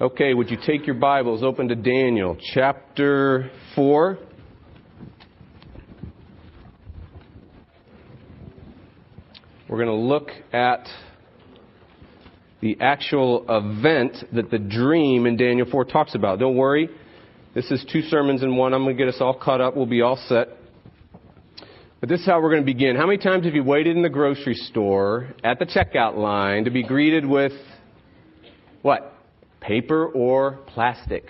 Okay, would you take your Bibles, open to Daniel chapter 4. We're going to look at the actual event that the dream in Daniel 4 talks about. Don't worry, this is two sermons in one. I'm going to get us all caught up. We'll be all set. But this is how we're going to begin. How many times have you waited in the grocery store at the checkout line to be greeted with what? Paper or plastic?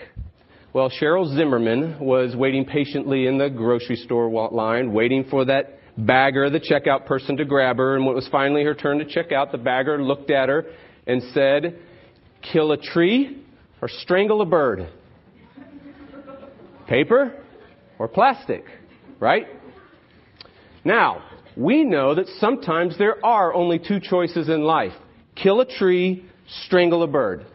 Well, Cheryl Zimmerman was waiting patiently in the grocery store line, waiting for that bagger, the checkout person, to grab her. And when it was finally her turn to check out, the bagger looked at her and said, "Kill a tree or strangle a bird? Paper or plastic?" Right? Now, we know that sometimes there are only two choices in life. Kill a tree, strangle a bird.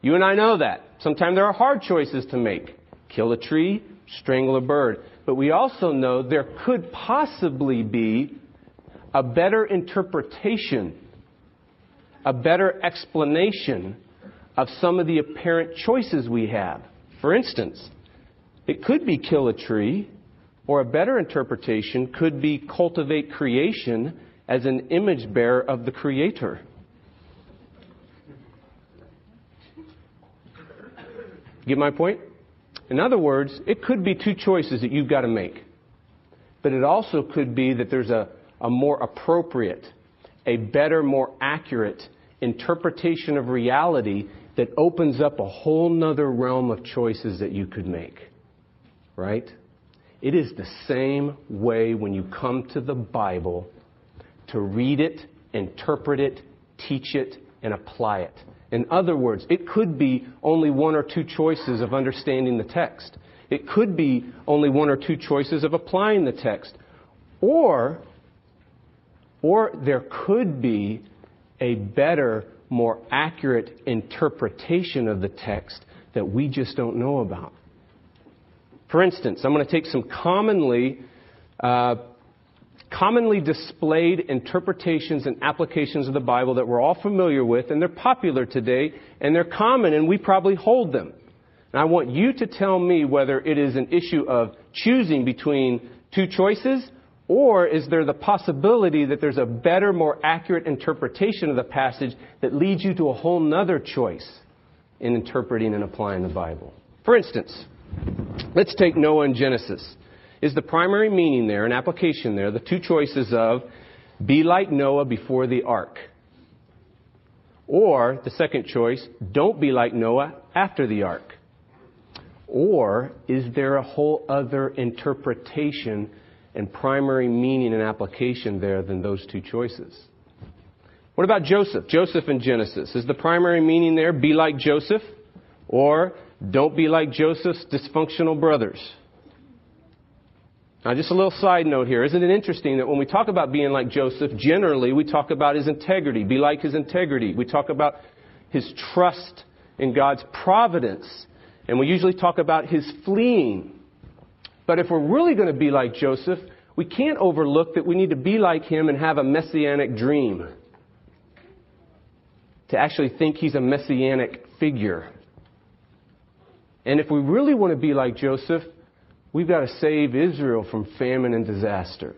You and I know that. Sometimes there are hard choices to make. Kill a tree, strangle a bird. But we also know there could possibly be a better interpretation, a better explanation of some of the apparent choices we have. For instance, it could be kill a tree, or a better interpretation could be cultivate creation as an image bearer of the Creator. Get my point? In other words, it could be two choices that you've got to make. But it also could be that there's a more appropriate, a better, more accurate interpretation of reality that opens up a whole nother realm of choices that you could make. Right? It is the same way when you come to the Bible to read it, interpret it, teach it, and apply it. In other words, it could be only one or two choices of understanding the text. It could be only one or two choices of applying the text. Or there could be a better, more accurate interpretation of the text that we just don't know about. For instance, I'm going to take some commonly displayed interpretations and applications of the Bible that we're all familiar with, and they're popular today, and they're common, and we probably hold them. And I want you to tell me whether it is an issue of choosing between two choices, or is there the possibility that there's a better, more accurate interpretation of the passage that leads you to a whole nother choice in interpreting and applying the Bible. For instance, let's take Noah in Genesis. Is the primary meaning there, an application there, the two choices of be like Noah before the ark? Or the second choice, don't be like Noah after the ark? Or is there a whole other interpretation and primary meaning and application there than those two choices? What about Joseph? Joseph in Genesis. Is the primary meaning there, be like Joseph? Or don't be like Joseph's dysfunctional brothers? Now, just a little side note here. Isn't it interesting that when we talk about being like Joseph, generally we talk about his integrity, be like his integrity. We talk about his trust in God's providence, and we usually talk about his fleeing. But if we're really going to be like Joseph, we can't overlook that we need to be like him and have a messianic dream, to actually think he's a messianic figure. And if we really want to be like Joseph, we've got to save Israel from famine and disaster.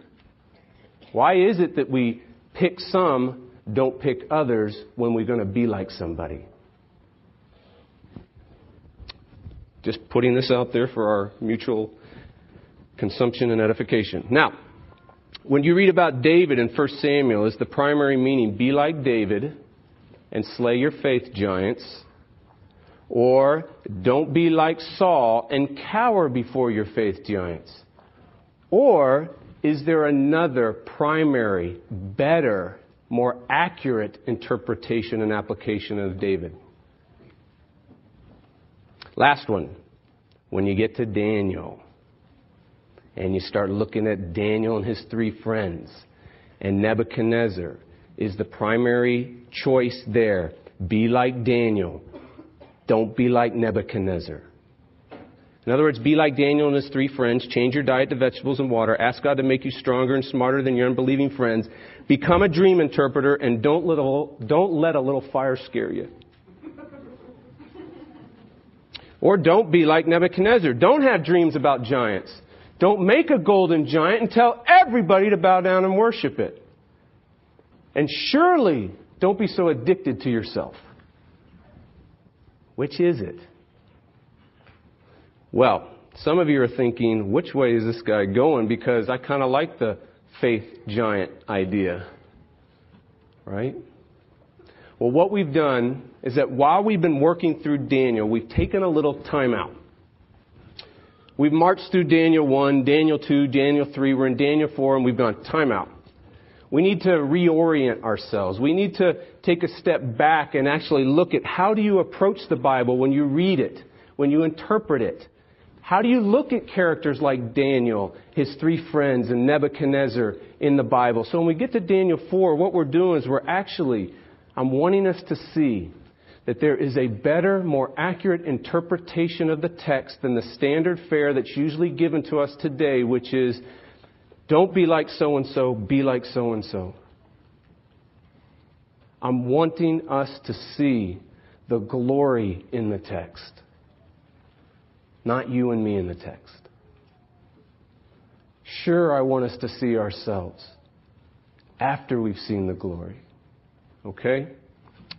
Why is it that we pick some, don't pick others, when we're going to be like somebody? Just putting this out there for our mutual consumption and edification. Now, when you read about David in 1 Samuel, is the primary meaning be like David and slay your faith giants? Or don't be like Saul and cower before your faith giants? Or is there another primary, better, more accurate interpretation and application of David? Last one. When you get to Daniel and you start looking at Daniel and his three friends and Nebuchadnezzar, is the primary choice there, be like Daniel? Don't be like Nebuchadnezzar. In other words, be like Daniel and his three friends. Change your diet to vegetables and water. Ask God to make you stronger and smarter than your unbelieving friends. Become a dream interpreter, and don't let a little fire scare you. Or don't be like Nebuchadnezzar. Don't have dreams about giants. Don't make a golden giant and tell everybody to bow down and worship it. And surely don't be so addicted to yourself. Which is it? Well, some of you are thinking, which way is this guy going? Because I kind of like the faith giant idea. Right? Well, what we've done is that while we've been working through Daniel, we've taken a little time out. We've marched through Daniel 1, Daniel 2, Daniel 3. We're in Daniel 4, and we've gone time out. We need to reorient ourselves. We need to take a step back and actually look at how do you approach the Bible when you read it, when you interpret it. How do you look at characters like Daniel, his three friends, and Nebuchadnezzar in the Bible? So when we get to Daniel 4, what we're doing is I'm wanting us to see that there is a better, more accurate interpretation of the text than the standard fare that's usually given to us today, which is, don't be like so-and-so, be like so-and-so. I'm wanting us to see the glory in the text. Not you and me in the text. Sure, I want us to see ourselves after we've seen the glory. Okay?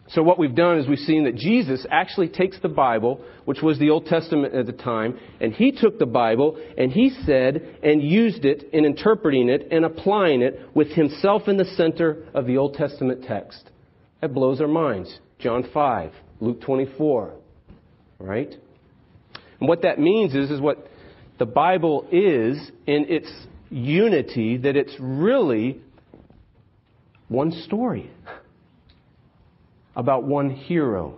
So what we've done is we've seen that Jesus actually takes the Bible, which was the Old Testament at the time, and he took the Bible and he said and used it in interpreting it and applying it with himself in the center of the Old Testament text. That blows our minds. John 5, Luke 24. Right? And what that means is what the Bible is in its unity, that it's really one story about one hero.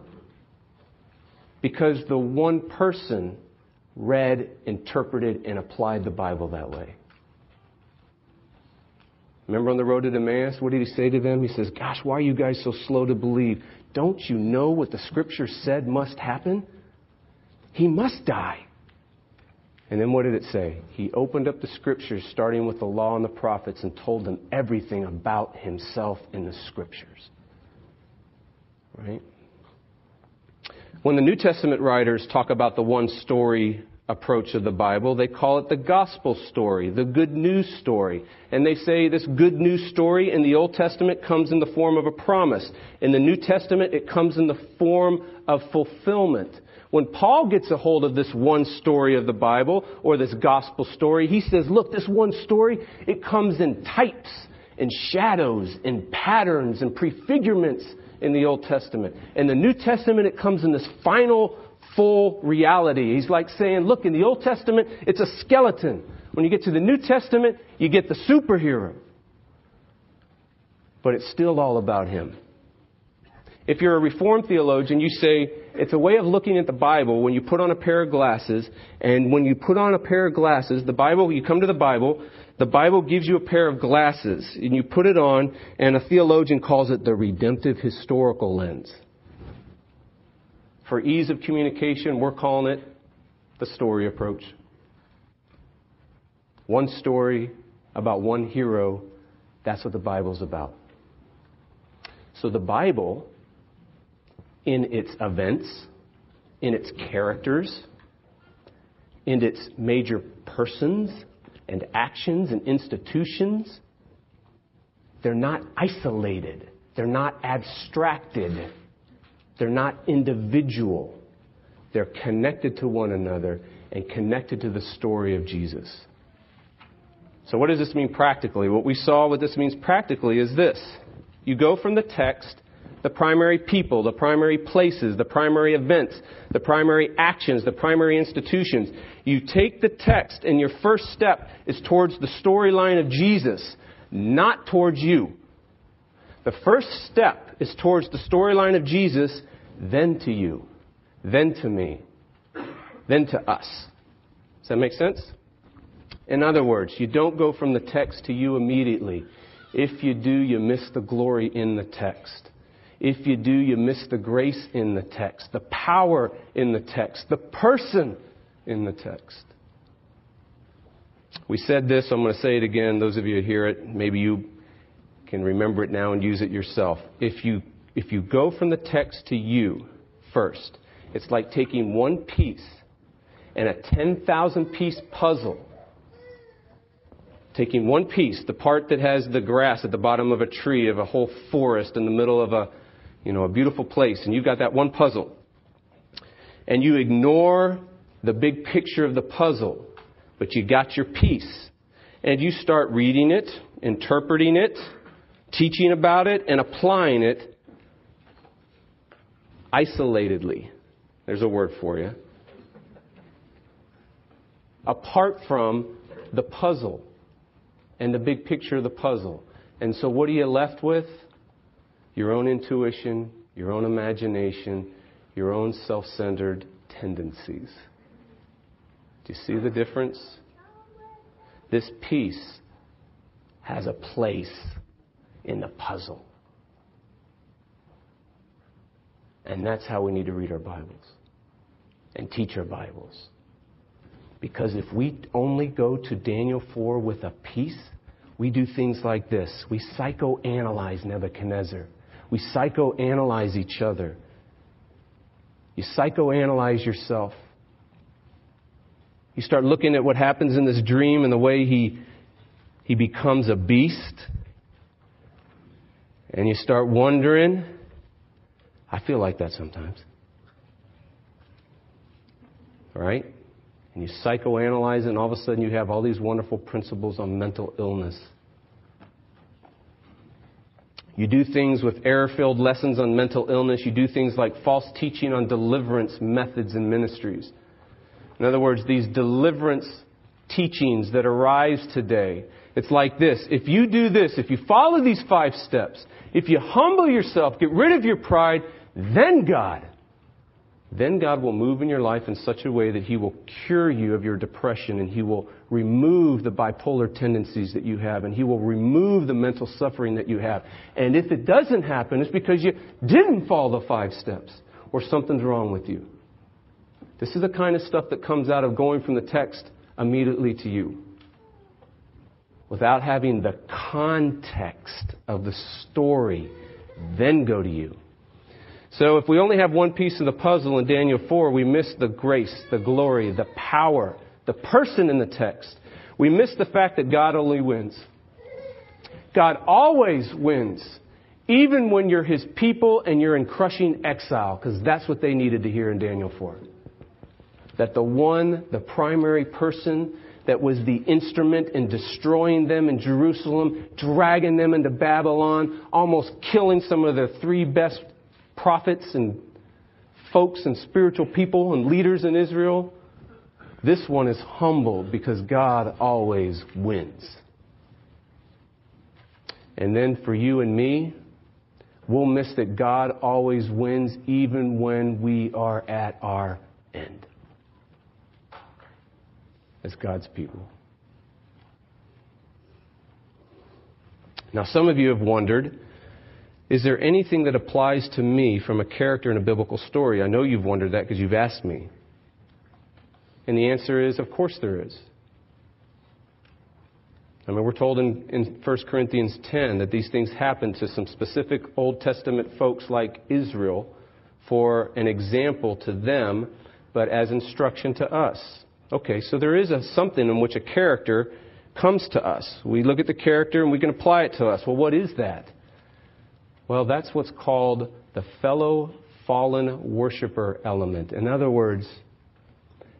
Because the one person read, interpreted, and applied the Bible that way. Remember on the road to Damascus, what did he say to them? He says, gosh, why are you guys so slow to believe? Don't you know what the Scripture said must happen? He must die. And then what did it say? He opened up the Scriptures, starting with the law and the prophets, and told them everything about himself in the Scriptures. Right? When the New Testament writers talk about the one-story approach of the Bible, they call it the gospel story, the good news story. And they say this good news story in the Old Testament comes in the form of a promise. In the New Testament, it comes in the form of fulfillment. When Paul gets a hold of this one story of the Bible, or this gospel story, he says, look, this one story, it comes in types and shadows and patterns and prefigurements in the Old Testament. In the New Testament, it comes in this final, full reality. He's like saying, look, in the Old Testament, it's a skeleton. When you get to the New Testament, you get the superhero. But it's still all about him. If you're a Reformed theologian, you say it's a way of looking at the Bible when you put on a pair of glasses. And when you put on a pair of glasses, you come to the Bible gives you a pair of glasses, and you put it on, and a theologian calls it the redemptive historical lens. For ease of communication, we're calling it the story approach. One story about one hero, that's what the Bible's about. So the Bible, in its events, in its characters, in its major persons and actions and institutions, they're not isolated. They're not abstracted. They're not individual. They're connected to one another and connected to the story of Jesus. So what does this mean practically? What this means practically is this. You go from the text, the primary people, the primary places, the primary events, the primary actions, the primary institutions. You take the text, and your first step is towards the storyline of Jesus, not towards you. The first step is towards the storyline of Jesus, then to you, then to me, then to us. Does that make sense? In other words, you don't go from the text to you immediately. If you do, you miss the glory in the text. If you do, you miss the grace in the text, the power in the text, the person in the text. We said this, I'm going to say it again. Those of you who hear it, maybe you can remember it now and use it yourself. If you go from the text to you first, it's like taking one piece and a 10,000-piece puzzle, taking one piece, the part that has the grass at the bottom of a tree, of a whole forest in the middle of a beautiful place, and you've got that one puzzle, and you ignore the big picture of the puzzle, but you got your piece, and you start reading it, interpreting it, teaching about it, and applying it isolatedly. There's a word for you. Apart from the puzzle and the big picture of the puzzle. And so what are you left with? Your own intuition, your own imagination, your own self-centered tendencies. Do you see the difference? This piece has a place in the puzzle. And that's how we need to read our Bibles and teach our Bibles. Because if we only go to Daniel 4 with a piece, we do things like this. We psychoanalyze Nebuchadnezzar. We psychoanalyze each other. You psychoanalyze yourself. You start looking at what happens in this dream and the way he becomes a beast. And you start wondering. I feel like that sometimes. All right? And you psychoanalyze it, and all of a sudden you have all these wonderful principles on mental illness. You do things with error-filled lessons on mental illness. You do things like false teaching on deliverance methods and ministries. In other words, these deliverance teachings that arise today, it's like this. If you do this, if you follow these 5 steps, if you humble yourself, get rid of your pride, then God will move in your life in such a way that He will cure you of your depression, and He will remove the bipolar tendencies that you have, and He will remove the mental suffering that you have. And if it doesn't happen, it's because you didn't follow the 5 steps, or something's wrong with you. This is the kind of stuff that comes out of going from the text immediately to you, without having the context of the story then go to you. So if we only have one piece of the puzzle in Daniel 4, we miss the grace, the glory, the power, the person in the text. We miss the fact that God only wins. God always wins, even when you're His people and you're in crushing exile, because that's what they needed to hear in Daniel 4. That the primary person that was the instrument in destroying them in Jerusalem, dragging them into Babylon, almost killing some of their 3 best prophets and folks and spiritual people and leaders in Israel, this one is humbled because God always wins. And then for you and me, we'll miss that God always wins even when we are at our end as God's people. Now, some of you have wondered, is there anything that applies to me from a character in a biblical story? I know you've wondered that because you've asked me. And the answer is, of course there is. I mean, we're told in 1 Corinthians 10 that these things happened to some specific Old Testament folks like Israel for an example to them, but as instruction to us. Okay, so there is something in which a character comes to us. We look at the character and we can apply it to us. Well, what is that? Well, that's what's called the fellow fallen worshiper element. In other words,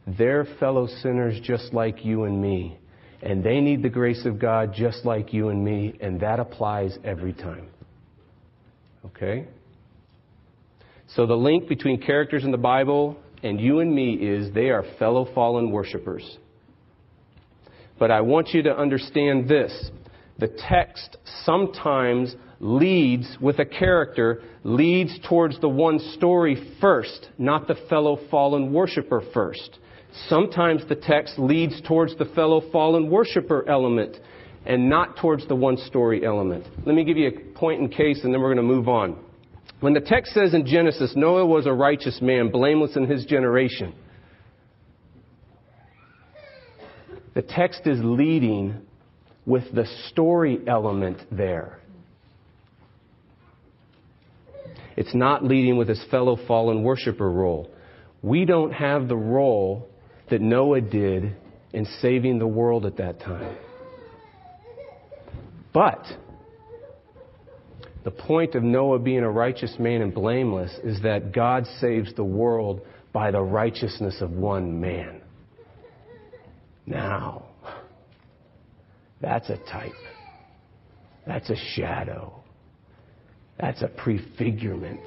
they're fellow sinners just like you and me, and they need the grace of God just like you and me, and that applies every time. Okay? So the link between characters in the Bible and you and me is they are fellow fallen worshipers. But I want you to understand this. The text sometimes leads with a character, leads towards the one story first, not the fellow fallen worshiper first. Sometimes the text leads towards the fellow fallen worshiper element and not towards the one story element. Let me give you a point in case, and then we're going to move on. When the text says in Genesis, Noah was a righteous man, blameless in his generation, the text is leading with the story element there. It's not leading with his fellow fallen worshiper role. We don't have the role that Noah did in saving the world at that time. But the point of Noah being a righteous man and blameless is that God saves the world by the righteousness of one man. Now, that's a type. That's a shadow. That's a prefigurement.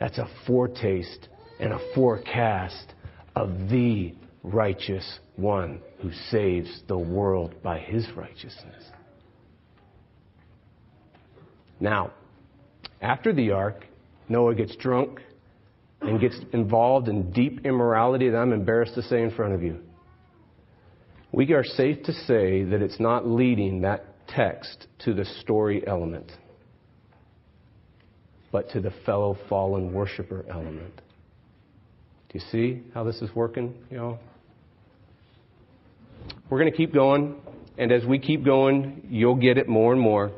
That's a foretaste and a forecast of the righteous one who saves the world by his righteousness. Now, after the ark, Noah gets drunk and gets involved in deep immorality that I'm embarrassed to say in front of you. We are safe to say that it's not leading that text to the story element, but to the fellow fallen worshiper element. Do you see how this is working, y'all? We're going to keep going, and as we keep going, you'll get it more and more.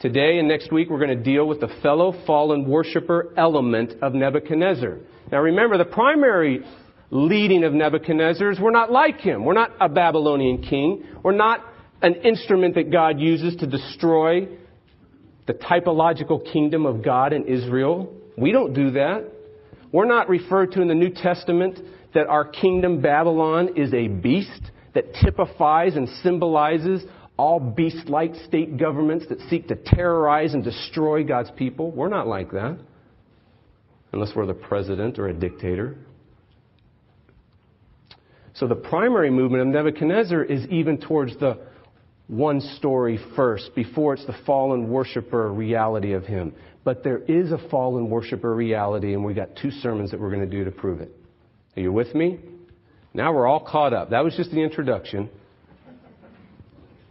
Today and next week, we're going to deal with the fellow fallen worshiper element of Nebuchadnezzar. Now remember, the primary leading of Nebuchadnezzar is we're not like him. We're not a Babylonian king. We're not an instrument that God uses to destroy the typological kingdom of God in Israel. We don't do that. We're not referred to in the New Testament that our kingdom, Babylon, is a beast that typifies and symbolizes all beast-like state governments that seek to terrorize and destroy God's people. We're not like that, unless we're the president or a dictator. So the primary movement of Nebuchadnezzar is even towards the one story first, before it's the fallen worshiper reality of him. But there is a fallen worshiper reality, and we've got two sermons that we're going to do to prove it. Are you with me? Now we're all caught up. That was just the introduction.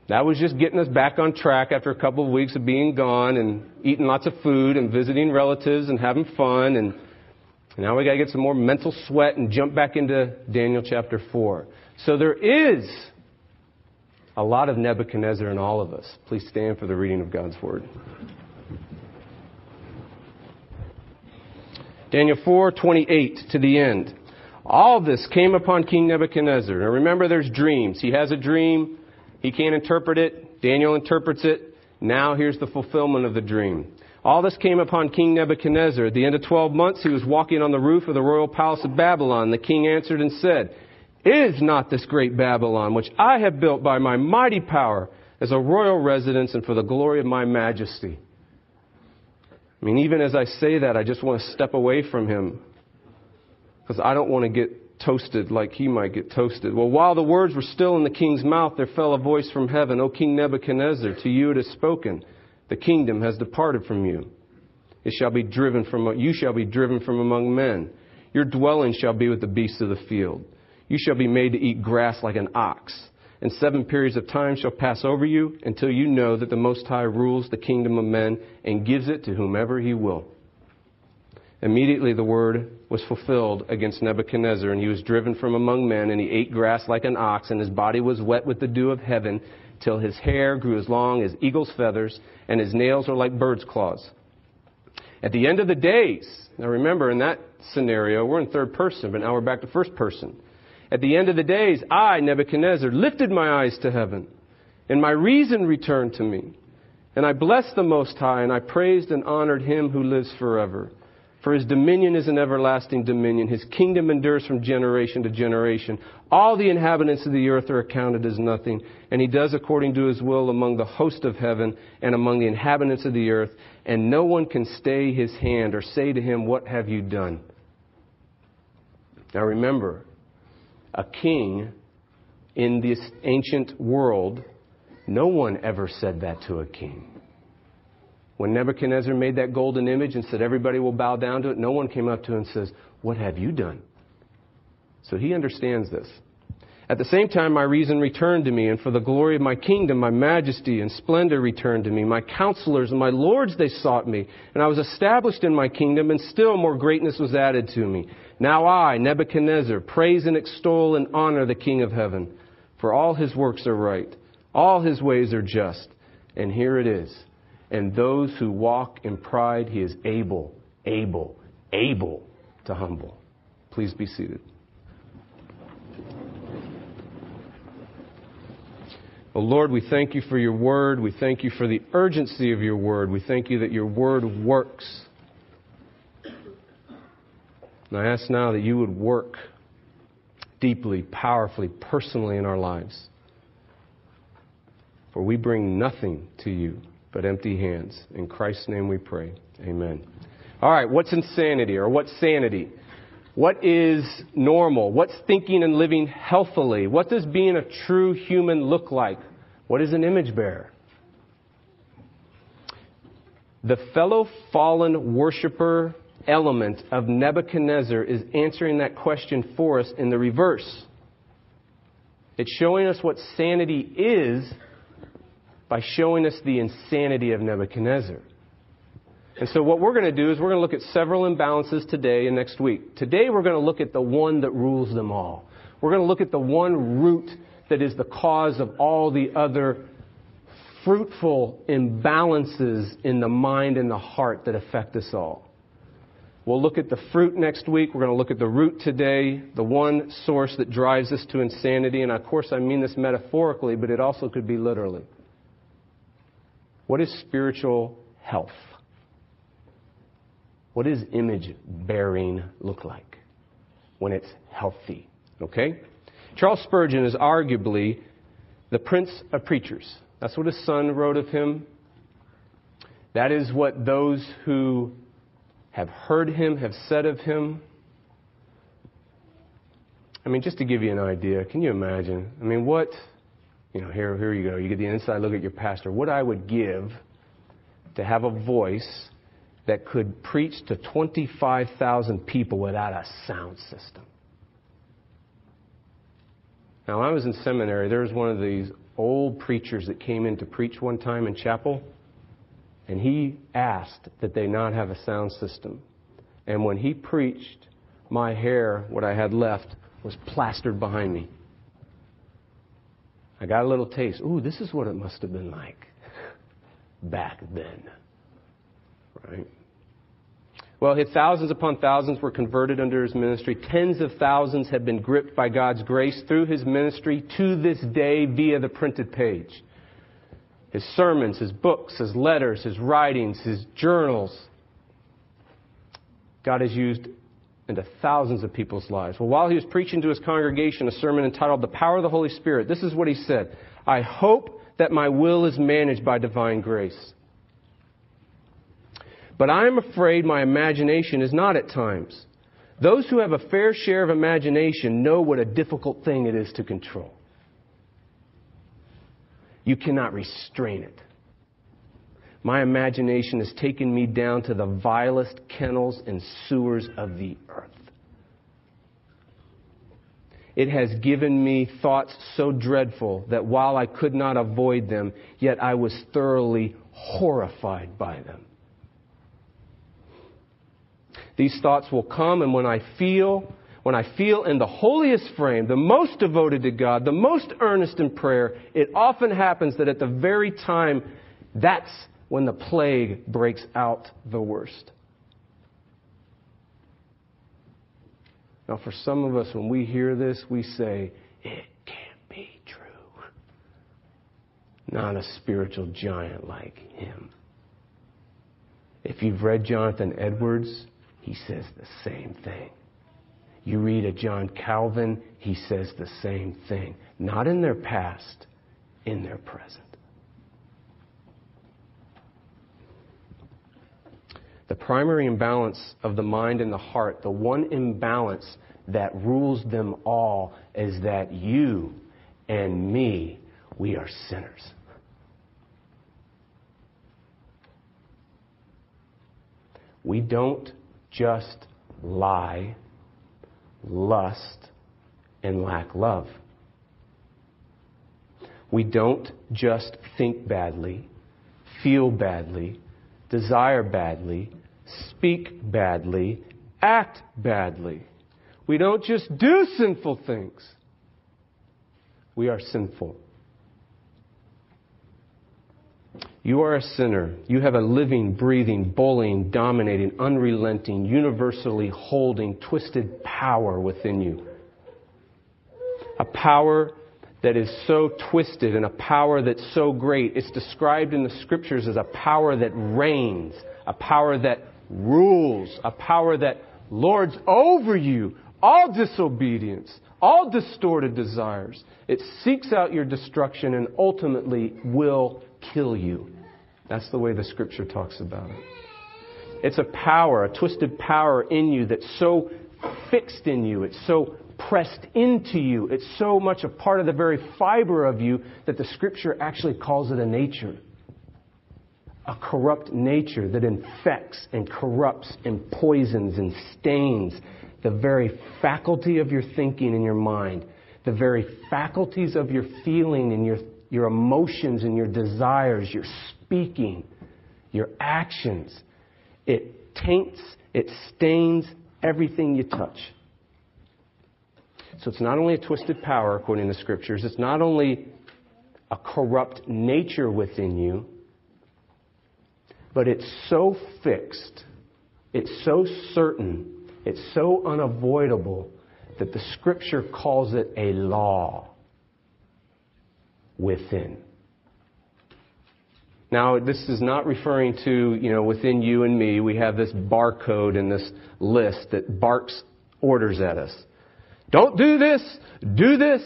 That was just getting us back on track after a couple of weeks of being gone and eating lots of food and visiting relatives and having fun. And now we got to get some more mental sweat and jump back into Daniel chapter 4. So there is a lot of Nebuchadnezzar in all of us. Please stand for the reading of God's word. Daniel 4:28 to the end. All this came upon King Nebuchadnezzar. Now remember, there's dreams. He has a dream. He can't interpret it. Daniel interprets it. Now here's the fulfillment of the dream. All this came upon King Nebuchadnezzar. At the end of 12 months, he was walking on the roof of the royal palace of Babylon. The king answered and said, "Is not this great Babylon, which I have built by my mighty power, as a royal residence and for the glory of my majesty?" I mean, even as I say that, I just want to step away from him, because I don't want to get toasted like he might get toasted. Well, while the words were still in the king's mouth, there fell a voice from heaven, "O King Nebuchadnezzar, to you it is spoken. The kingdom has departed from you. It shall be driven from you. Shall be driven from among men. Your dwelling shall be with the beasts of the field. You shall be made to eat grass like an ox. And 7 periods of time shall pass over you, until you know that the Most High rules the kingdom of men and gives it to whomever he will." Immediately the word was fulfilled against Nebuchadnezzar, and he was driven from among men, and he ate grass like an ox, and his body was wet with the dew of heaven, till his hair grew as long as eagle's feathers, and his nails were like bird's claws. At the end of the days, now remember, in that scenario, we're in third person, but now we're back to first person. At the end of the days, I, Nebuchadnezzar, lifted my eyes to heaven, and my reason returned to me. And I blessed the Most High, and I praised and honored him who lives forever. For his dominion is an everlasting dominion. His kingdom endures from generation to generation. All the inhabitants of the earth are accounted as nothing. And he does according to his will among the host of heaven and among the inhabitants of the earth. And no one can stay his hand or say to him, "What have you done?" Now remember, a king in this ancient world, no one ever said that to a king. When Nebuchadnezzar made that golden image and said everybody will bow down to it, no one came up to him and says, "What have you done?" So he understands this. At the same time, my reason returned to me, and for the glory of my kingdom, my majesty and splendor returned to me. My counselors and my lords, they sought me, and I was established in my kingdom, and still more greatness was added to me. Now I, Nebuchadnezzar, praise and extol and honor the King of heaven, for all his works are right, all his ways are just, and here it is. And those who walk in pride, he is able to humble. Please be seated. Oh Lord, we thank you for your word. We thank you for the urgency of your word. We thank you that your word works. And I ask now that you would work deeply, powerfully, personally in our lives. For we bring nothing to you but empty hands. In Christ's name we pray. Amen. All right, what's insanity or what's sanity? What is normal? What's thinking and living healthily? What does being a true human look like? What is an image bearer? The fellow fallen worshiper element of Nebuchadnezzar is answering that question for us in the reverse. It's showing us what sanity is by showing us the insanity of Nebuchadnezzar. And so what we're going to do is we're going to look at several imbalances today and next week. Today we're going to look at the one that rules them all. We're going to look at the one root that is the cause of all the other fruitful imbalances in the mind and the heart that affect us all. We'll look at the fruit next week. We're going to look at the root today, the one source that drives us to insanity. And of course, I mean this metaphorically, but it also could be literally. What is spiritual health? What does image-bearing look like when it's healthy? Okay? Charles Spurgeon is arguably the prince of preachers. That's what his son wrote of him. That is what those who have heard him have said of him. I mean, just to give you an idea, can you imagine? I mean, what, you know, here you go. You get the inside look at your pastor. What I would give to have a voice that could preach to 25,000 people without a sound system. Now, when I was in seminary, there was one of these old preachers that came in to preach one time in chapel, and he asked that they not have a sound system. And when he preached, my hair, what I had left, was plastered behind me. I got a little taste. Ooh, this is what it must have been like back then. Right. Well, his thousands upon thousands were converted under his ministry. Tens of thousands have been gripped by God's grace through his ministry to this day via the printed page. His sermons, his books, his letters, his writings, his journals. God has used into thousands of people's lives. Well, while he was preaching to his congregation a sermon entitled The Power of the Holy Spirit, this is what he said. I hope that my will is managed by divine grace. But I am afraid my imagination is not at times. Those who have a fair share of imagination know what a difficult thing it is to control. You cannot restrain it. My imagination has taken me down to the vilest kennels and sewers of the earth. It has given me thoughts so dreadful that while I could not avoid them, yet I was thoroughly horrified by them. These thoughts will come, and when I feel in the holiest frame, the most devoted to God, the most earnest in prayer, it often happens that at the very time, that's when the plague breaks out the worst. Now, for some of us, when we hear this, we say, it can't be true. Not a spiritual giant like him. If you've read Jonathan Edwards, he says the same thing. You read a John Calvin, he says the same thing. Not in their past, in their present. The primary imbalance of the mind and the heart, the one imbalance that rules them all, is that you and me, we are sinners. We don't just lie, lust, and lack love. We don't just think badly, feel badly, desire badly, speak badly, act badly. We don't just do sinful things. We are sinful. You are a sinner. You have a living, breathing, bullying, dominating, unrelenting, universally holding, twisted power within you. A power that is so twisted and a power that's so great. It's described in the Scriptures as a power that reigns, a power that rules, a power that lords over you, all disobedience, all distorted desires. It seeks out your destruction and ultimately will kill you. That's the way the Scripture talks about it. It's a power, a twisted power in you that's so fixed in you, it's so pressed into you, it's so much a part of the very fiber of you that the Scripture actually calls it a nature. A corrupt nature that infects and corrupts and poisons and stains the very faculty of your thinking and your mind, the very faculties of your feeling and your emotions and your desires, your speaking, your actions. It taints, it stains everything you touch. So it's not only a twisted power, according to the Scriptures, it's not only a corrupt nature within you, but it's so fixed, it's so certain, it's so unavoidable that the Scripture calls it a law within. Now, this is not referring to, within you and me, we have this barcode and this list that barks orders at us. Don't do this, do this.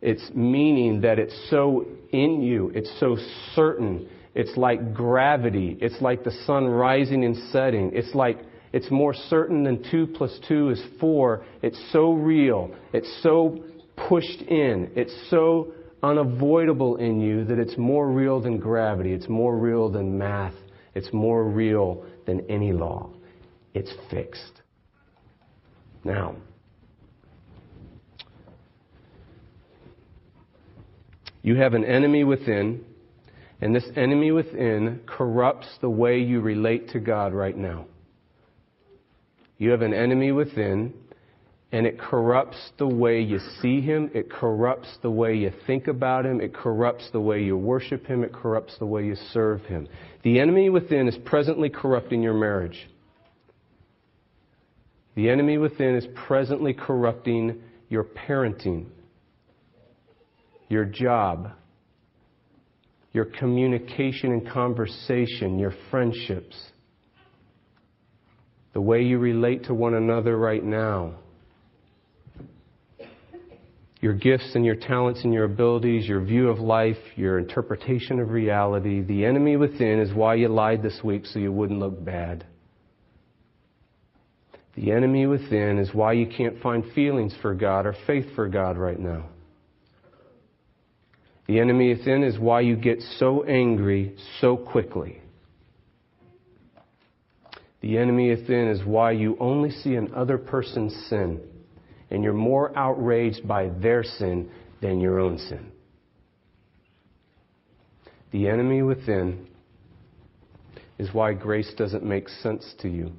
It's meaning that it's so in you, it's so certain. It's like gravity. It's like the sun rising and setting. It's more certain than 2 + 2 is 4. It's so real. It's so pushed in. It's so unavoidable in you that it's more real than gravity. It's more real than math. It's more real than any law. It's fixed. Now, you have an enemy within. And this enemy within corrupts the way you relate to God right now. You have an enemy within, and it corrupts the way you see Him. It corrupts the way you think about Him. It corrupts the way you worship Him. It corrupts the way you serve Him. The enemy within is presently corrupting your marriage. The enemy within is presently corrupting your parenting, your job, your communication and conversation, your friendships, the way you relate to one another right now, your gifts and your talents and your abilities, your view of life, your interpretation of reality. The enemy within is why you lied this week so you wouldn't look bad. The enemy within is why you can't find feelings for God or faith for God right now. The enemy within is why you get so angry so quickly. The enemy within is why you only see another person's sin, and you're more outraged by their sin than your own sin. The enemy within is why grace doesn't make sense to you.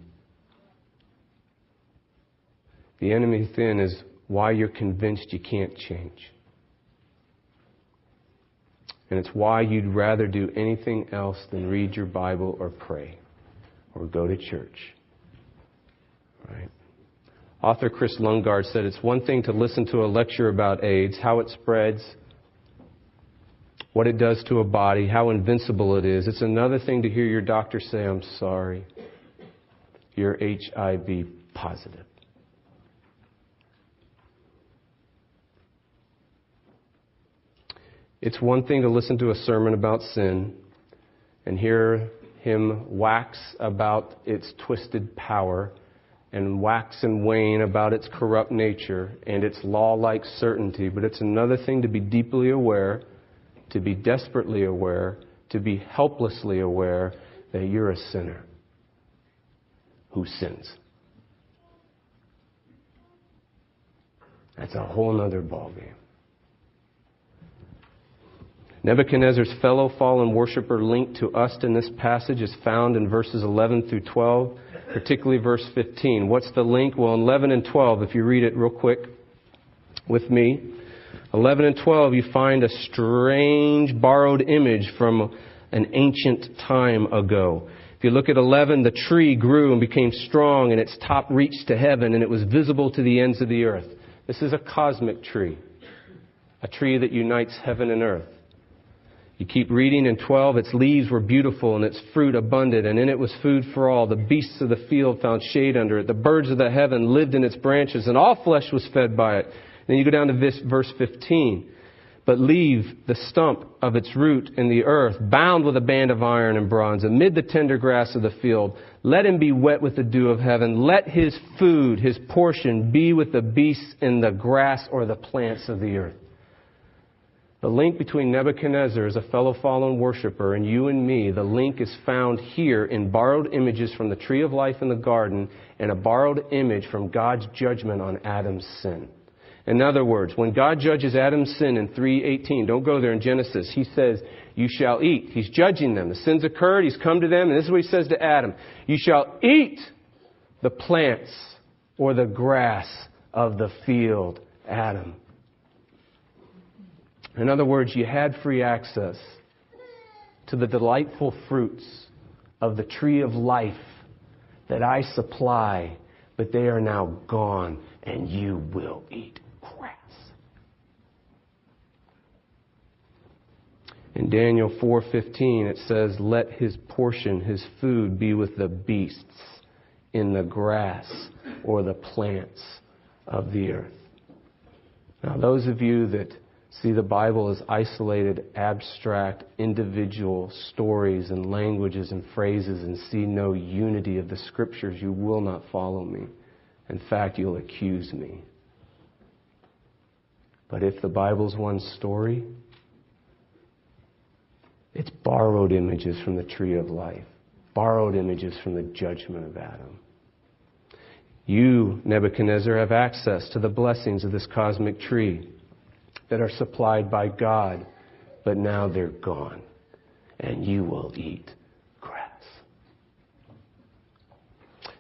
The enemy within is why you're convinced you can't change. And it's why you'd rather do anything else than read your Bible or pray or go to church. Right? Author Chris Lungard said, it's one thing to listen to a lecture about AIDS, how it spreads, what it does to a body, how invincible it is. It's another thing to hear your doctor say, I'm sorry, you're HIV positive. It's one thing to listen to a sermon about sin and hear him wax about its twisted power and wax and wane about its corrupt nature and its law-like certainty. But it's another thing to be deeply aware, to be desperately aware, to be helplessly aware that you're a sinner who sins. That's a whole other ballgame. Nebuchadnezzar's fellow fallen worshiper linked to us in this passage is found in verses 11 through 12, particularly verse 15. What's the link? Well, 11 and 12, if you read it real quick with me. 11 and 12, you find a strange borrowed image from an ancient time ago. If you look at 11, the tree grew and became strong, and its top reached to heaven, and it was visible to the ends of the earth. This is a cosmic tree. A a tree that unites heaven and earth. You keep reading in 12, its leaves were beautiful and its fruit abundant, and in it was food for all. The beasts of the field found shade under it. The birds of the heaven lived in its branches, and all flesh was fed by it. Then you go down to verse 15. But leave the stump of its root in the earth, bound with a band of iron and bronze, amid the tender grass of the field. Let him be wet with the dew of heaven. Let his food, his portion, be with the beasts in the grass or the plants of the earth. The link between Nebuchadnezzar as a fellow fallen worshiper and you and me, the link is found here in borrowed images from the tree of life in the garden and a borrowed image from God's judgment on Adam's sin. In other words, when God judges Adam's sin in 3:18, don't go there in Genesis, he says, you shall eat. He's judging them. The sin's occurred, he's come to them, and this is what he says to Adam. You shall eat the plants or the grass of the field, Adam. In other words, you had free access to the delightful fruits of the tree of life that I supply, but they are now gone, and you will eat grass. In Daniel 4:15, it says, let his portion, his food, be with the beasts in the grass or the plants of the earth. Now, those of you that see the Bible as isolated, abstract, individual stories and languages and phrases and see no unity of the Scriptures, you will not follow me. In fact, you'll accuse me. But if the Bible's one story, it's borrowed images from the tree of life, borrowed images from the judgment of Adam. You, Nebuchadnezzar, have access to the blessings of this cosmic tree that are supplied by God, but now they're gone, and you will eat grass.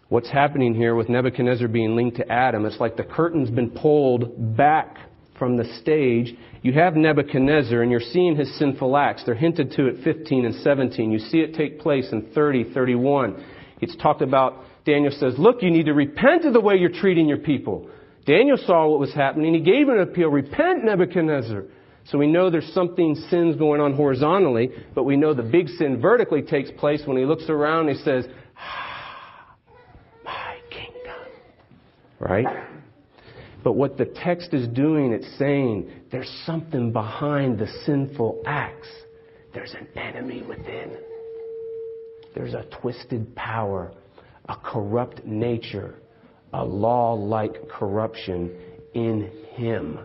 What's happening here with Nebuchadnezzar being linked to Adam, it's like the curtain's been pulled back from the stage. You have Nebuchadnezzar, and you're seeing his sinful acts. They're hinted to at 15 and 17. You see it take place in 30, 31. It's talked about, Daniel says, look, you need to repent of the way you're treating your people. Daniel saw what was happening. He gave an appeal. Repent, Nebuchadnezzar. So we know there's something, sins going on horizontally, but we know the big sin vertically takes place when he looks around and he says, ah, my kingdom. Right? But what the text is doing, it's saying there's something behind the sinful acts. There's an enemy within. There's a twisted power, a corrupt nature, a law-like corruption in him,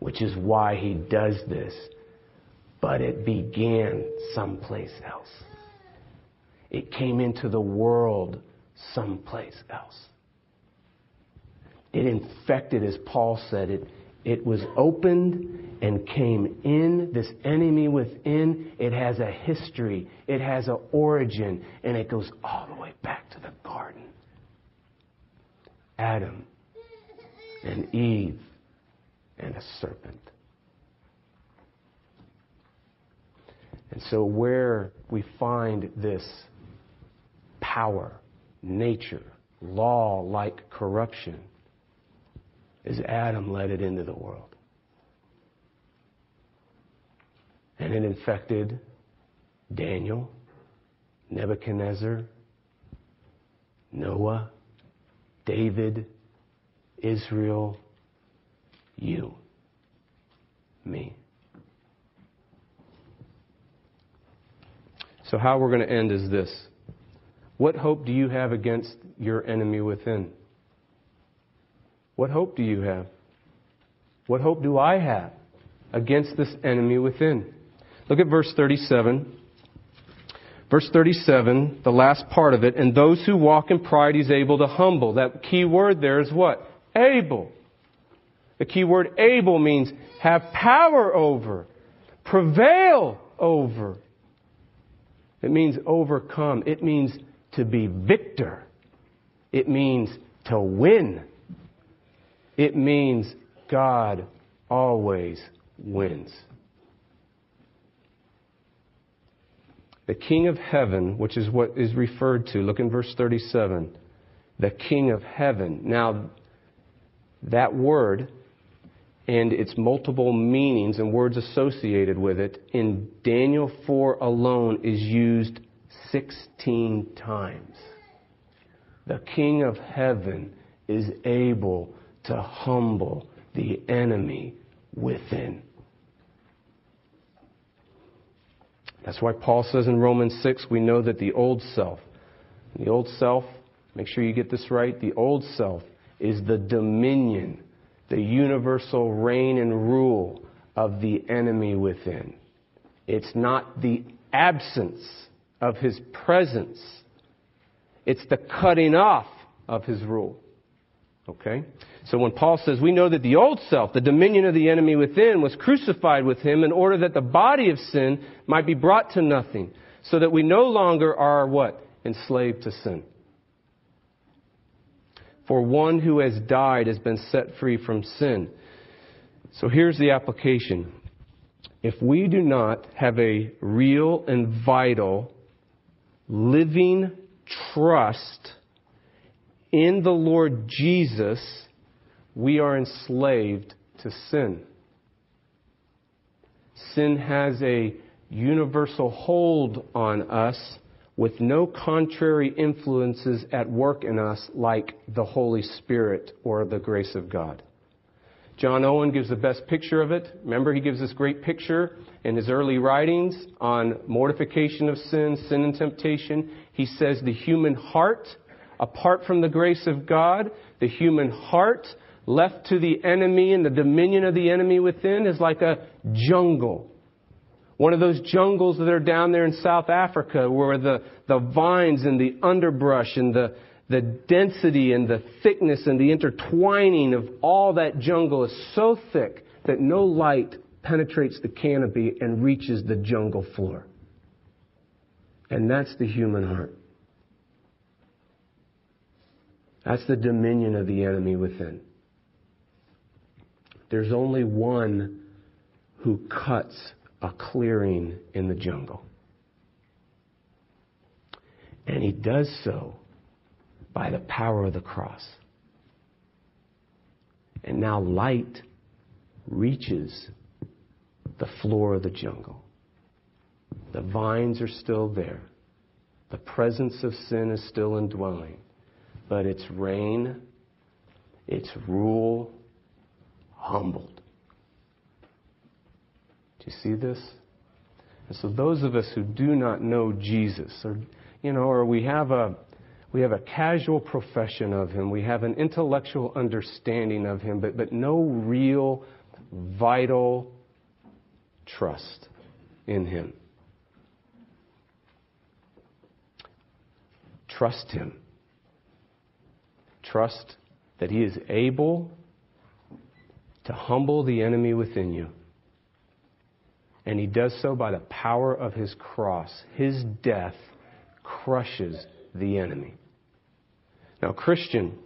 which is why he does this. But it began someplace else. It came into the world someplace else. It infected, as Paul said, it was opened and came in, this enemy within. It has a history, it has an origin, and it goes all the way back to the garden. Adam and Eve and a serpent. And so where we find this power, nature, law-like corruption is Adam led it into the world. And it infected Daniel, Nebuchadnezzar, Noah, David, Israel, you, me. So how we're going to end is this. What hope do you have against your enemy within? What hope do you have? What hope do I have against this enemy within? Look at verse 37. Verse 37, the last part of it, and those who walk in pride he's able to humble. That key word there is what? Able. The key word able means have power over, prevail over. It means overcome. It means to be victor. It means to win. It means God always wins. The King of Heaven, which is what is referred to. Look in verse 37. The King of Heaven. Now, that word and its multiple meanings and words associated with it, in Daniel 4 alone is used 16 times. The King of Heaven is able to humble the enemy within. That's why Paul says in Romans 6, we know that the old self, make sure you get this right, the old self is the dominion, the universal reign and rule of the enemy within. It's not the absence of his presence. It's the cutting off of his rule. Okay? So when Paul says, we know that the old self, the dominion of the enemy within, was crucified with him in order that the body of sin might be brought to nothing, so that we no longer are what? Enslaved to sin. For one who has died has been set free from sin. So here's the application. If we do not have a real and vital living trust in the Lord Jesus, we are enslaved to sin. Sin has a universal hold on us with no contrary influences at work in us like the Holy Spirit or the grace of God. John Owen gives the best picture of it. Remember, he gives this great picture in his early writings on mortification of sin, sin and temptation. He says the human heart, apart from the grace of God, the human heart left to the enemy and the dominion of the enemy within is like a jungle. One of those jungles that are down there in South Africa where the vines and the underbrush and the density and the thickness and the intertwining of all that jungle is so thick that no light penetrates the canopy and reaches the jungle floor. And that's the human heart. That's the dominion of the enemy within. There's only one who cuts a clearing in the jungle. And he does so by the power of the cross. And now light reaches the floor of the jungle. The vines are still there. The presence of sin is still indwelling. But its reign, its rule, humbled. You see this? And so those of us who do not know Jesus, or we have a casual profession of him, we have an intellectual understanding of him, but no real vital trust in him. Trust him. Trust that he is able to humble the enemy within you. And he does so by the power of his cross. His death crushes the enemy. Now, Christian,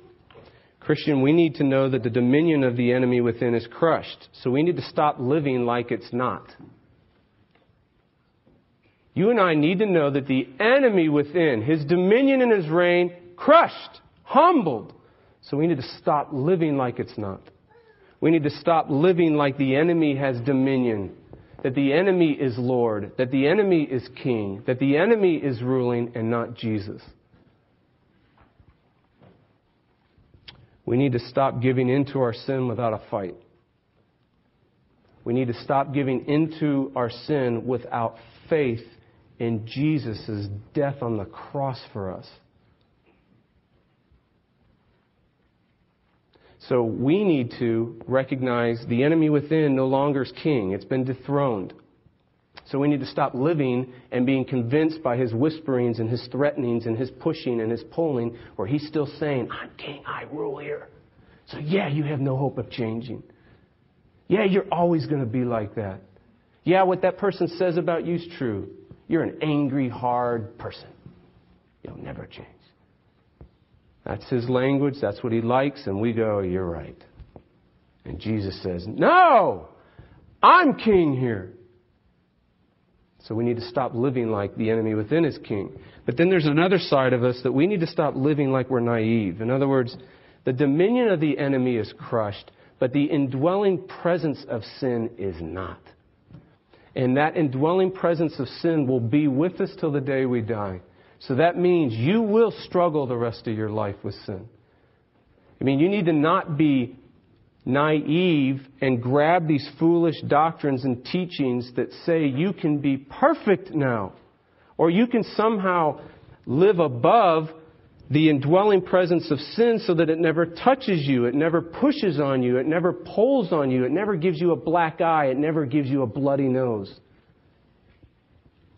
we need to know that the dominion of the enemy within is crushed. So we need to stop living like it's not. You and I need to know that the enemy within, his dominion and his reign, crushed, humbled. So we need to stop living like it's not. We need to stop living like the enemy has dominion. That the enemy is Lord, that the enemy is king, that the enemy is ruling and not Jesus. We need to stop giving into our sin without a fight. We need to stop giving into our sin without faith in Jesus' death on the cross for us. So we need to recognize the enemy within no longer is king. It's been dethroned. So we need to stop living and being convinced by his whisperings and his threatenings and his pushing and his pulling, where he's still saying, I'm king, I rule here. So yeah, you have no hope of changing. Yeah, you're always going to be like that. Yeah, what that person says about you is true. You're an angry, hard person. You'll never change. That's his language. That's what he likes. And we go, you're right. And Jesus says, no, I'm king here. So we need to stop living like the enemy within is king. But then there's another side of us that we need to stop living like we're naive. In other words, the dominion of the enemy is crushed, But the indwelling presence of sin is not. And that indwelling presence of sin will be with us till the day we die. So that means you will struggle the rest of your life with sin. I mean, you need to not be naive and grab these foolish doctrines and teachings that say you can be perfect now, or you can somehow live above the indwelling presence of sin so that it never touches you, it never pushes on you, it never pulls on you, it never gives you a black eye, it never gives you a bloody nose.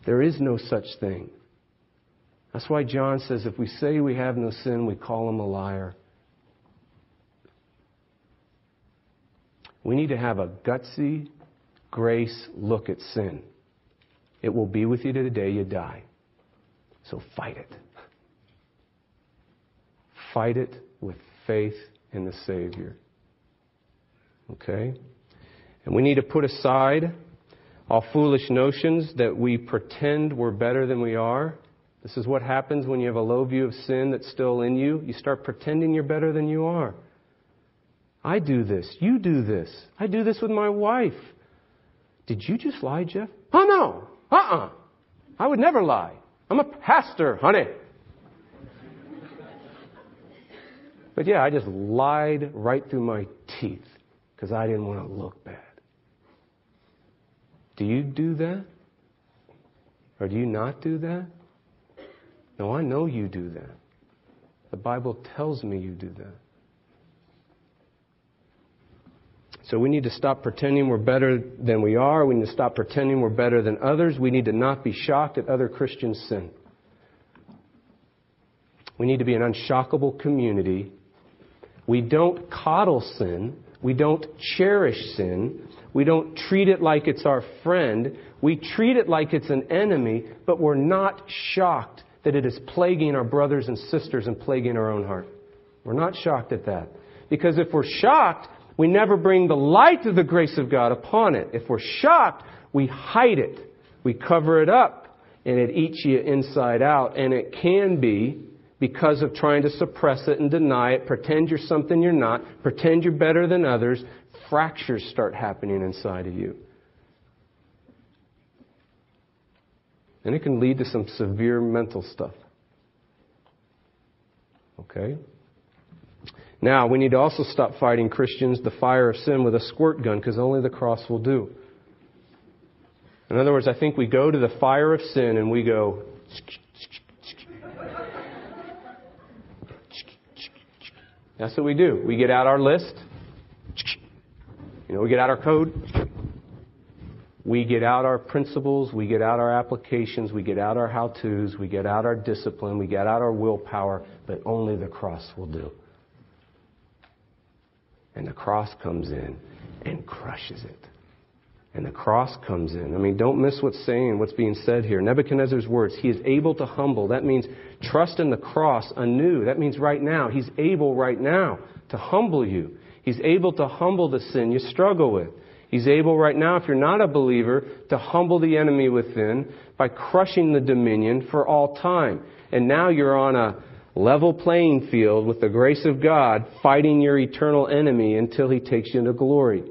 There is no such thing. That's why John says, if we say we have no sin, we call him a liar. We need to have a gutsy grace look at sin. It will be with you to the day you die. So fight it. Fight it with faith in the Savior. Okay? And we need to put aside all foolish notions that we pretend we're better than we are. This is what happens when you have a low view of sin that's still in you. You start pretending you're better than you are. I do this. You do this. I do this with my wife. Did you just lie, Jeff? Oh, no. I would never lie. I'm a pastor, honey. But yeah, I just lied right through my teeth because I didn't want to look bad. Do you do that? Or do you not do that? No, I know you do that. The Bible tells me you do that. So we need to stop pretending we're better than we are. We need to stop pretending we're better than others. We need to not be shocked at other Christians' sin. We need to be an unshockable community. We don't coddle sin. We don't cherish sin. We don't treat it like it's our friend. We treat it like it's an enemy, but we're not shocked that it is plaguing our brothers and sisters and plaguing our own heart. We're not shocked at that. Because if we're shocked, we never bring the light of the grace of God upon it. If we're shocked, we hide it. We cover it up, and it eats you inside out. And it can be because of trying to suppress it and deny it, pretend you're something you're not, pretend you're better than others, fractures start happening inside of you. And it can lead to some severe mental stuff. Okay? Now, we need to also stop fighting Christians the fire of sin with a squirt gun, because only the cross will do. In other words, I think we go to the fire of sin and we go... That's what we do. We get out our list. You know, we get out our code. We get out our principles. We get out our applications. We get out our how-tos. We get out our discipline. We get out our willpower. But only the cross will do. And the cross comes in and crushes it. And the cross comes in. I mean, don't miss what's being said here. Nebuchadnezzar's words, he is able to humble. That means trust in the cross anew. That means right now. He's able right now to humble you. He's able to humble the sin you struggle with. He's able right now, if you're not a believer, to humble the enemy within by crushing the dominion for all time. And now you're on a level playing field with the grace of God, fighting your eternal enemy until he takes you into glory.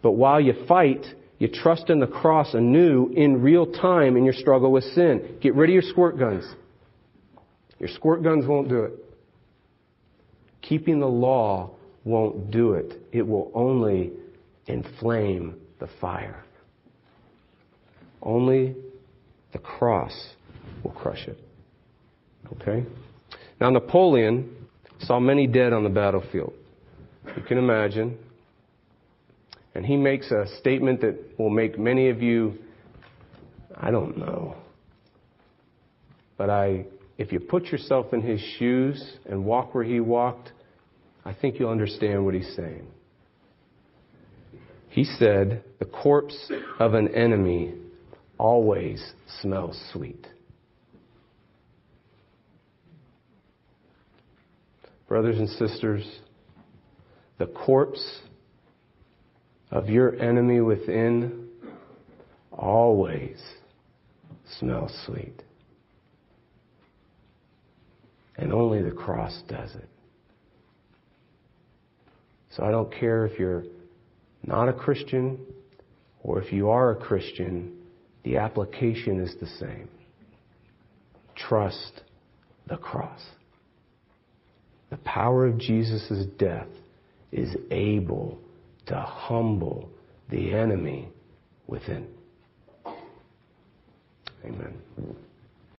But while you fight, you trust in the cross anew in real time in your struggle with sin. Get rid of your squirt guns. Your squirt guns won't do it. Keeping the law won't do it. It will only inflame the fire. Only the cross will crush it. Okay? Now, Napoleon saw many dead on the battlefield. You can imagine. And he makes a statement that will make many of you, I don't know. But if you put yourself in his shoes and walk where he walked, I think you'll understand what he's saying. He said, the corpse of an enemy always smells sweet. Brothers and sisters, the corpse of your enemy within always smells sweet. And only the cross does it. So I don't care if you're not a Christian or if you are a Christian, the application is the same. Trust the cross. The power of Jesus' death is able to humble the enemy within. Amen.